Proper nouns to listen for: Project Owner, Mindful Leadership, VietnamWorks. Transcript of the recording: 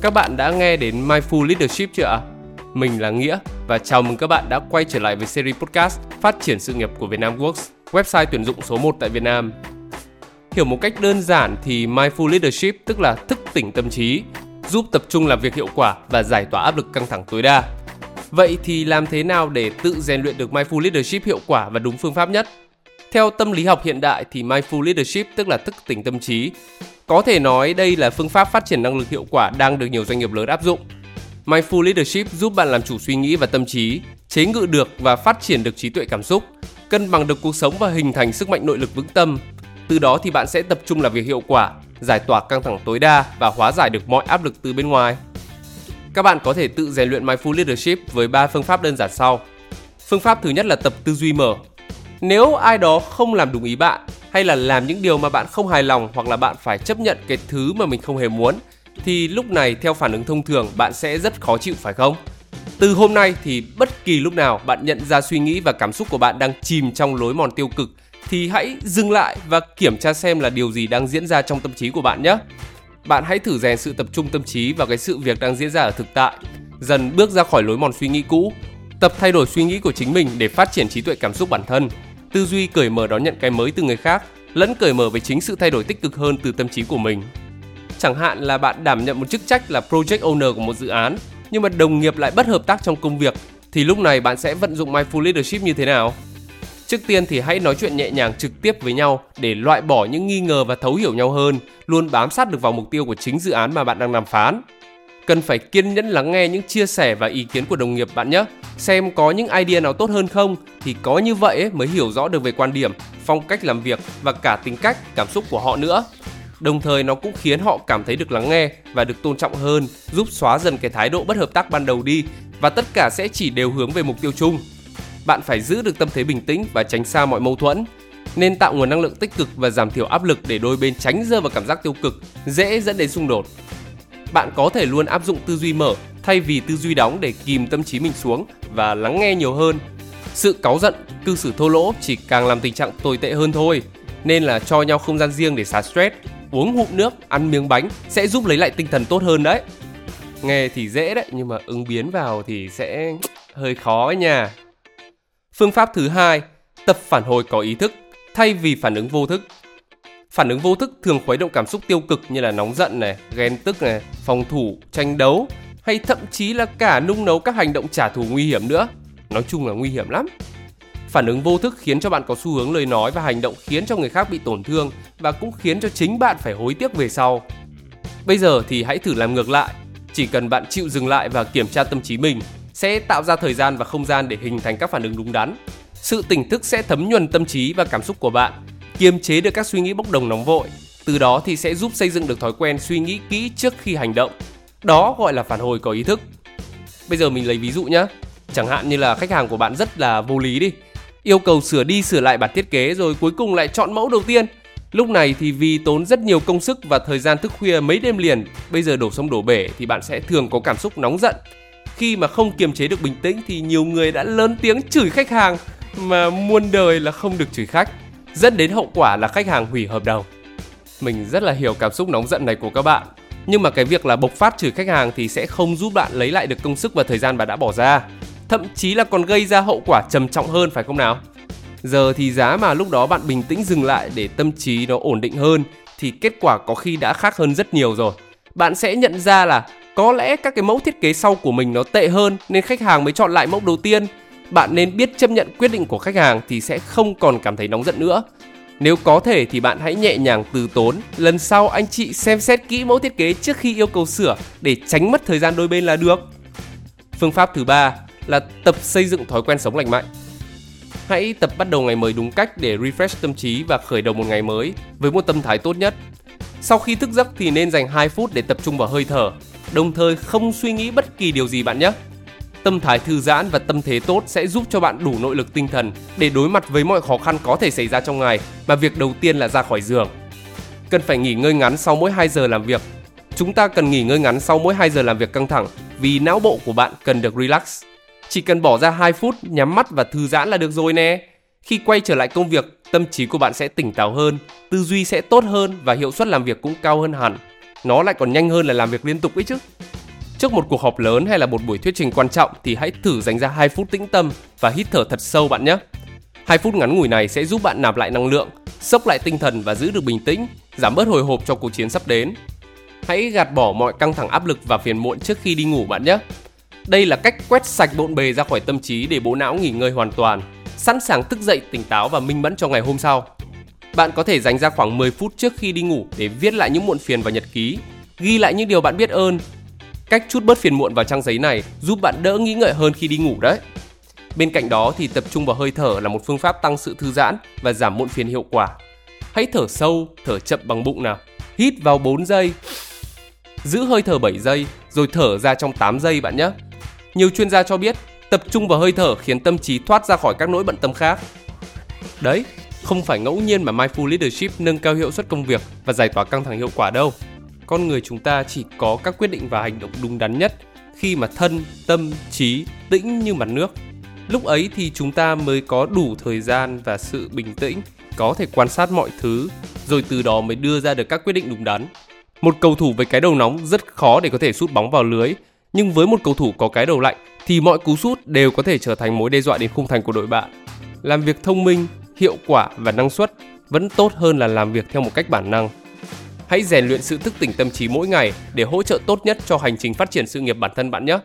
Các bạn đã nghe đến Mindful Leadership chưa ạ? Mình là Nghĩa và chào mừng các bạn đã quay trở lại với series podcast Phát triển sự nghiệp của VietnamWorks, website tuyển dụng số 1 tại Việt Nam. Hiểu một cách đơn giản thì Mindful Leadership tức là thức tỉnh tâm trí, giúp tập trung làm việc hiệu quả và giải tỏa áp lực căng thẳng tối đa. Vậy thì làm thế nào để tự rèn luyện được Mindful Leadership hiệu quả và đúng phương pháp nhất? Theo tâm lý học hiện đại thì Mindful Leadership tức là thức tỉnh tâm trí. Có thể nói đây là phương pháp phát triển năng lực hiệu quả đang được nhiều doanh nghiệp lớn áp dụng. Mindful Leadership giúp bạn làm chủ suy nghĩ và tâm trí, chế ngự được và phát triển được trí tuệ cảm xúc, cân bằng được cuộc sống và hình thành sức mạnh nội lực vững tâm. Từ đó thì bạn sẽ tập trung làm việc hiệu quả, giải tỏa căng thẳng tối đa và hóa giải được mọi áp lực từ bên ngoài. Các bạn có thể tự rèn luyện Mindful Leadership với 3 phương pháp đơn giản sau. Phương pháp thứ nhất là tập tư duy mở. Nếu ai đó không làm đúng ý bạn hay là làm những điều mà bạn không hài lòng hoặc là bạn phải chấp nhận cái thứ mà mình không hề muốn thì lúc này theo phản ứng thông thường bạn sẽ rất khó chịu phải không? Từ hôm nay thì bất kỳ lúc nào bạn nhận ra suy nghĩ và cảm xúc của bạn đang chìm trong lối mòn tiêu cực thì hãy dừng lại và kiểm tra xem là điều gì đang diễn ra trong tâm trí của bạn nhé. Bạn hãy thử rèn sự tập trung tâm trí vào cái sự việc đang diễn ra ở thực tại, dần bước ra khỏi lối mòn suy nghĩ cũ, tập thay đổi suy nghĩ của chính mình để phát triển trí tuệ cảm xúc bản thân, tư duy cởi mở đón nhận cái mới từ người khác, lẫn cởi mở với chính sự thay đổi tích cực hơn từ tâm trí của mình. Chẳng hạn là bạn đảm nhận một chức trách là Project Owner của một dự án, nhưng mà đồng nghiệp lại bất hợp tác trong công việc, thì lúc này bạn sẽ vận dụng Mindful Leadership như thế nào? Trước tiên thì hãy nói chuyện nhẹ nhàng trực tiếp với nhau để loại bỏ những nghi ngờ và thấu hiểu nhau hơn, luôn bám sát được vào mục tiêu của chính dự án mà bạn đang đàm phán. Cần phải kiên nhẫn lắng nghe những chia sẻ và ý kiến của đồng nghiệp bạn nhé. Xem có những idea nào tốt hơn không thì có như vậy mới hiểu rõ được về quan điểm, phong cách làm việc và cả tính cách, cảm xúc của họ nữa. Đồng thời nó cũng khiến họ cảm thấy được lắng nghe và được tôn trọng hơn, giúp xóa dần cái thái độ bất hợp tác ban đầu đi và tất cả sẽ chỉ đều hướng về mục tiêu chung. Bạn phải giữ được tâm thế bình tĩnh và tránh xa mọi mâu thuẫn, nên tạo nguồn năng lượng tích cực và giảm thiểu áp lực để đôi bên tránh rơi vào cảm giác tiêu cực, dễ dẫn đến xung đột. Bạn có thể luôn áp dụng tư duy mở thay vì tư duy đóng để kìm tâm trí mình xuống và lắng nghe nhiều hơn. Sự cáu giận, cư xử thô lỗ chỉ càng làm tình trạng tồi tệ hơn thôi, nên là cho nhau không gian riêng để xả stress, uống hụp nước, ăn miếng bánh sẽ giúp lấy lại tinh thần tốt hơn đấy. Nghe thì dễ đấy, nhưng mà ứng biến vào thì sẽ hơi khó nha. Phương pháp thứ hai, tập phản hồi có ý thức thay vì phản ứng vô thức. Phản ứng vô thức thường khuấy động cảm xúc tiêu cực như là nóng giận này, ghen tức này, phòng thủ, tranh đấu hay thậm chí là cả nung nấu các hành động trả thù nguy hiểm nữa. Nói chung là nguy hiểm lắm. Phản ứng vô thức khiến cho bạn có xu hướng lời nói và hành động khiến cho người khác bị tổn thương và cũng khiến cho chính bạn phải hối tiếc về sau. Bây giờ thì hãy thử làm ngược lại. Chỉ cần bạn chịu dừng lại và kiểm tra tâm trí mình sẽ tạo ra thời gian và không gian để hình thành các phản ứng đúng đắn. Sự tỉnh thức sẽ thấm nhuần tâm trí và cảm xúc của bạn, kiềm chế được các suy nghĩ bốc đồng nóng vội. Từ đó thì sẽ giúp xây dựng được thói quen suy nghĩ kỹ trước khi hành động. Đó gọi là phản hồi có ý thức. Bây giờ mình lấy ví dụ nhé. Chẳng hạn như là khách hàng của bạn rất là vô lý đi, yêu cầu sửa đi sửa lại bản thiết kế rồi cuối cùng lại chọn mẫu đầu tiên. Lúc này thì vì tốn rất nhiều công sức và thời gian thức khuya mấy đêm liền, bây giờ đổ sông đổ bể thì bạn sẽ thường có cảm xúc nóng giận. Khi mà không kiềm chế được bình tĩnh thì nhiều người đã lớn tiếng chửi khách hàng mà muôn đời là không được chửi khách, dẫn đến hậu quả là khách hàng hủy hợp đồng. Mình rất là hiểu cảm xúc nóng giận này của các bạn, nhưng mà cái việc là bộc phát chửi khách hàng thì sẽ không giúp bạn lấy lại được công sức và thời gian bạn đã bỏ ra, thậm chí là còn gây ra hậu quả trầm trọng hơn phải không nào? Giờ thì giá mà lúc đó bạn bình tĩnh dừng lại để tâm trí nó ổn định hơn thì kết quả có khi đã khác hơn rất nhiều rồi. Bạn sẽ nhận ra là có lẽ các cái mẫu thiết kế sau của mình nó tệ hơn nên khách hàng mới chọn lại mẫu đầu tiên. Bạn nên biết chấp nhận quyết định của khách hàng thì sẽ không còn cảm thấy nóng giận nữa. Nếu có thể thì bạn hãy nhẹ nhàng từ tốn. Lần sau anh chị xem xét kỹ mẫu thiết kế trước khi yêu cầu sửa để tránh mất thời gian đôi bên là được. Phương pháp thứ 3 là tập xây dựng thói quen sống lành mạnh. Hãy tập bắt đầu ngày mới đúng cách để refresh tâm trí và khởi đầu một ngày mới với một tâm thái tốt nhất. Sau khi thức giấc thì nên dành 2 phút để tập trung vào hơi thở, đồng thời không suy nghĩ bất kỳ điều gì bạn nhé. Tâm thái thư giãn và tâm thế tốt sẽ giúp cho bạn đủ nội lực tinh thần để đối mặt với mọi khó khăn có thể xảy ra trong ngày, mà việc đầu tiên là ra khỏi giường. Cần phải nghỉ ngơi ngắn sau mỗi 2 giờ làm việc. Chúng ta cần nghỉ ngơi ngắn sau mỗi 2 giờ làm việc căng thẳng vì não bộ của bạn cần được relax. Chỉ cần bỏ ra 2 phút nhắm mắt và thư giãn là được rồi nè. Khi quay trở lại công việc, tâm trí của bạn sẽ tỉnh táo hơn, tư duy sẽ tốt hơn và hiệu suất làm việc cũng cao hơn hẳn. Nó lại còn nhanh hơn là làm việc liên tục ấy chứ. Trước một cuộc họp lớn hay là một buổi thuyết trình quan trọng thì hãy thử dành ra 2 phút tĩnh tâm và hít thở thật sâu bạn nhé. 2 phút ngắn ngủi này sẽ giúp bạn nạp lại năng lượng, xốc lại tinh thần và giữ được bình tĩnh, giảm bớt hồi hộp cho cuộc chiến sắp đến. Hãy gạt bỏ mọi căng thẳng, áp lực và phiền muộn trước khi đi ngủ bạn nhé. Đây là cách quét sạch bộn bề ra khỏi tâm trí để bộ não nghỉ ngơi hoàn toàn, sẵn sàng thức dậy tỉnh táo và minh mẫn cho ngày hôm sau. Bạn có thể dành ra khoảng 10 phút trước khi đi ngủ để viết lại những muộn phiền vào nhật ký, ghi lại những điều bạn biết ơn. Cách trút bớt phiền muộn vào trang giấy này giúp bạn đỡ nghĩ ngợi hơn khi đi ngủ đấy. Bên cạnh đó thì tập trung vào hơi thở là một phương pháp tăng sự thư giãn và giảm muộn phiền hiệu quả. Hãy thở sâu, thở chậm bằng bụng nào. Hít vào 4 giây, giữ hơi thở 7 giây rồi thở ra trong 8 giây bạn nhé. Nhiều chuyên gia cho biết tập trung vào hơi thở khiến tâm trí thoát ra khỏi các nỗi bận tâm khác. Đấy, không phải ngẫu nhiên mà Mindful Leadership nâng cao hiệu suất công việc và giải tỏa căng thẳng hiệu quả đâu. Con người chúng ta chỉ có các quyết định và hành động đúng đắn nhất khi mà thân, tâm, trí tĩnh như mặt nước. Lúc ấy thì chúng ta mới có đủ thời gian và sự bình tĩnh, có thể quan sát mọi thứ, rồi từ đó mới đưa ra được các quyết định đúng đắn. Một cầu thủ với cái đầu nóng rất khó để có thể sút bóng vào lưới, nhưng với một cầu thủ có cái đầu lạnh thì mọi cú sút đều có thể trở thành mối đe dọa đến khung thành của đội bạn. Làm việc thông minh, hiệu quả và năng suất vẫn tốt hơn là làm việc theo một cách bản năng. Hãy rèn luyện sự thức tỉnh tâm trí mỗi ngày để hỗ trợ tốt nhất cho hành trình phát triển sự nghiệp bản thân bạn nhé.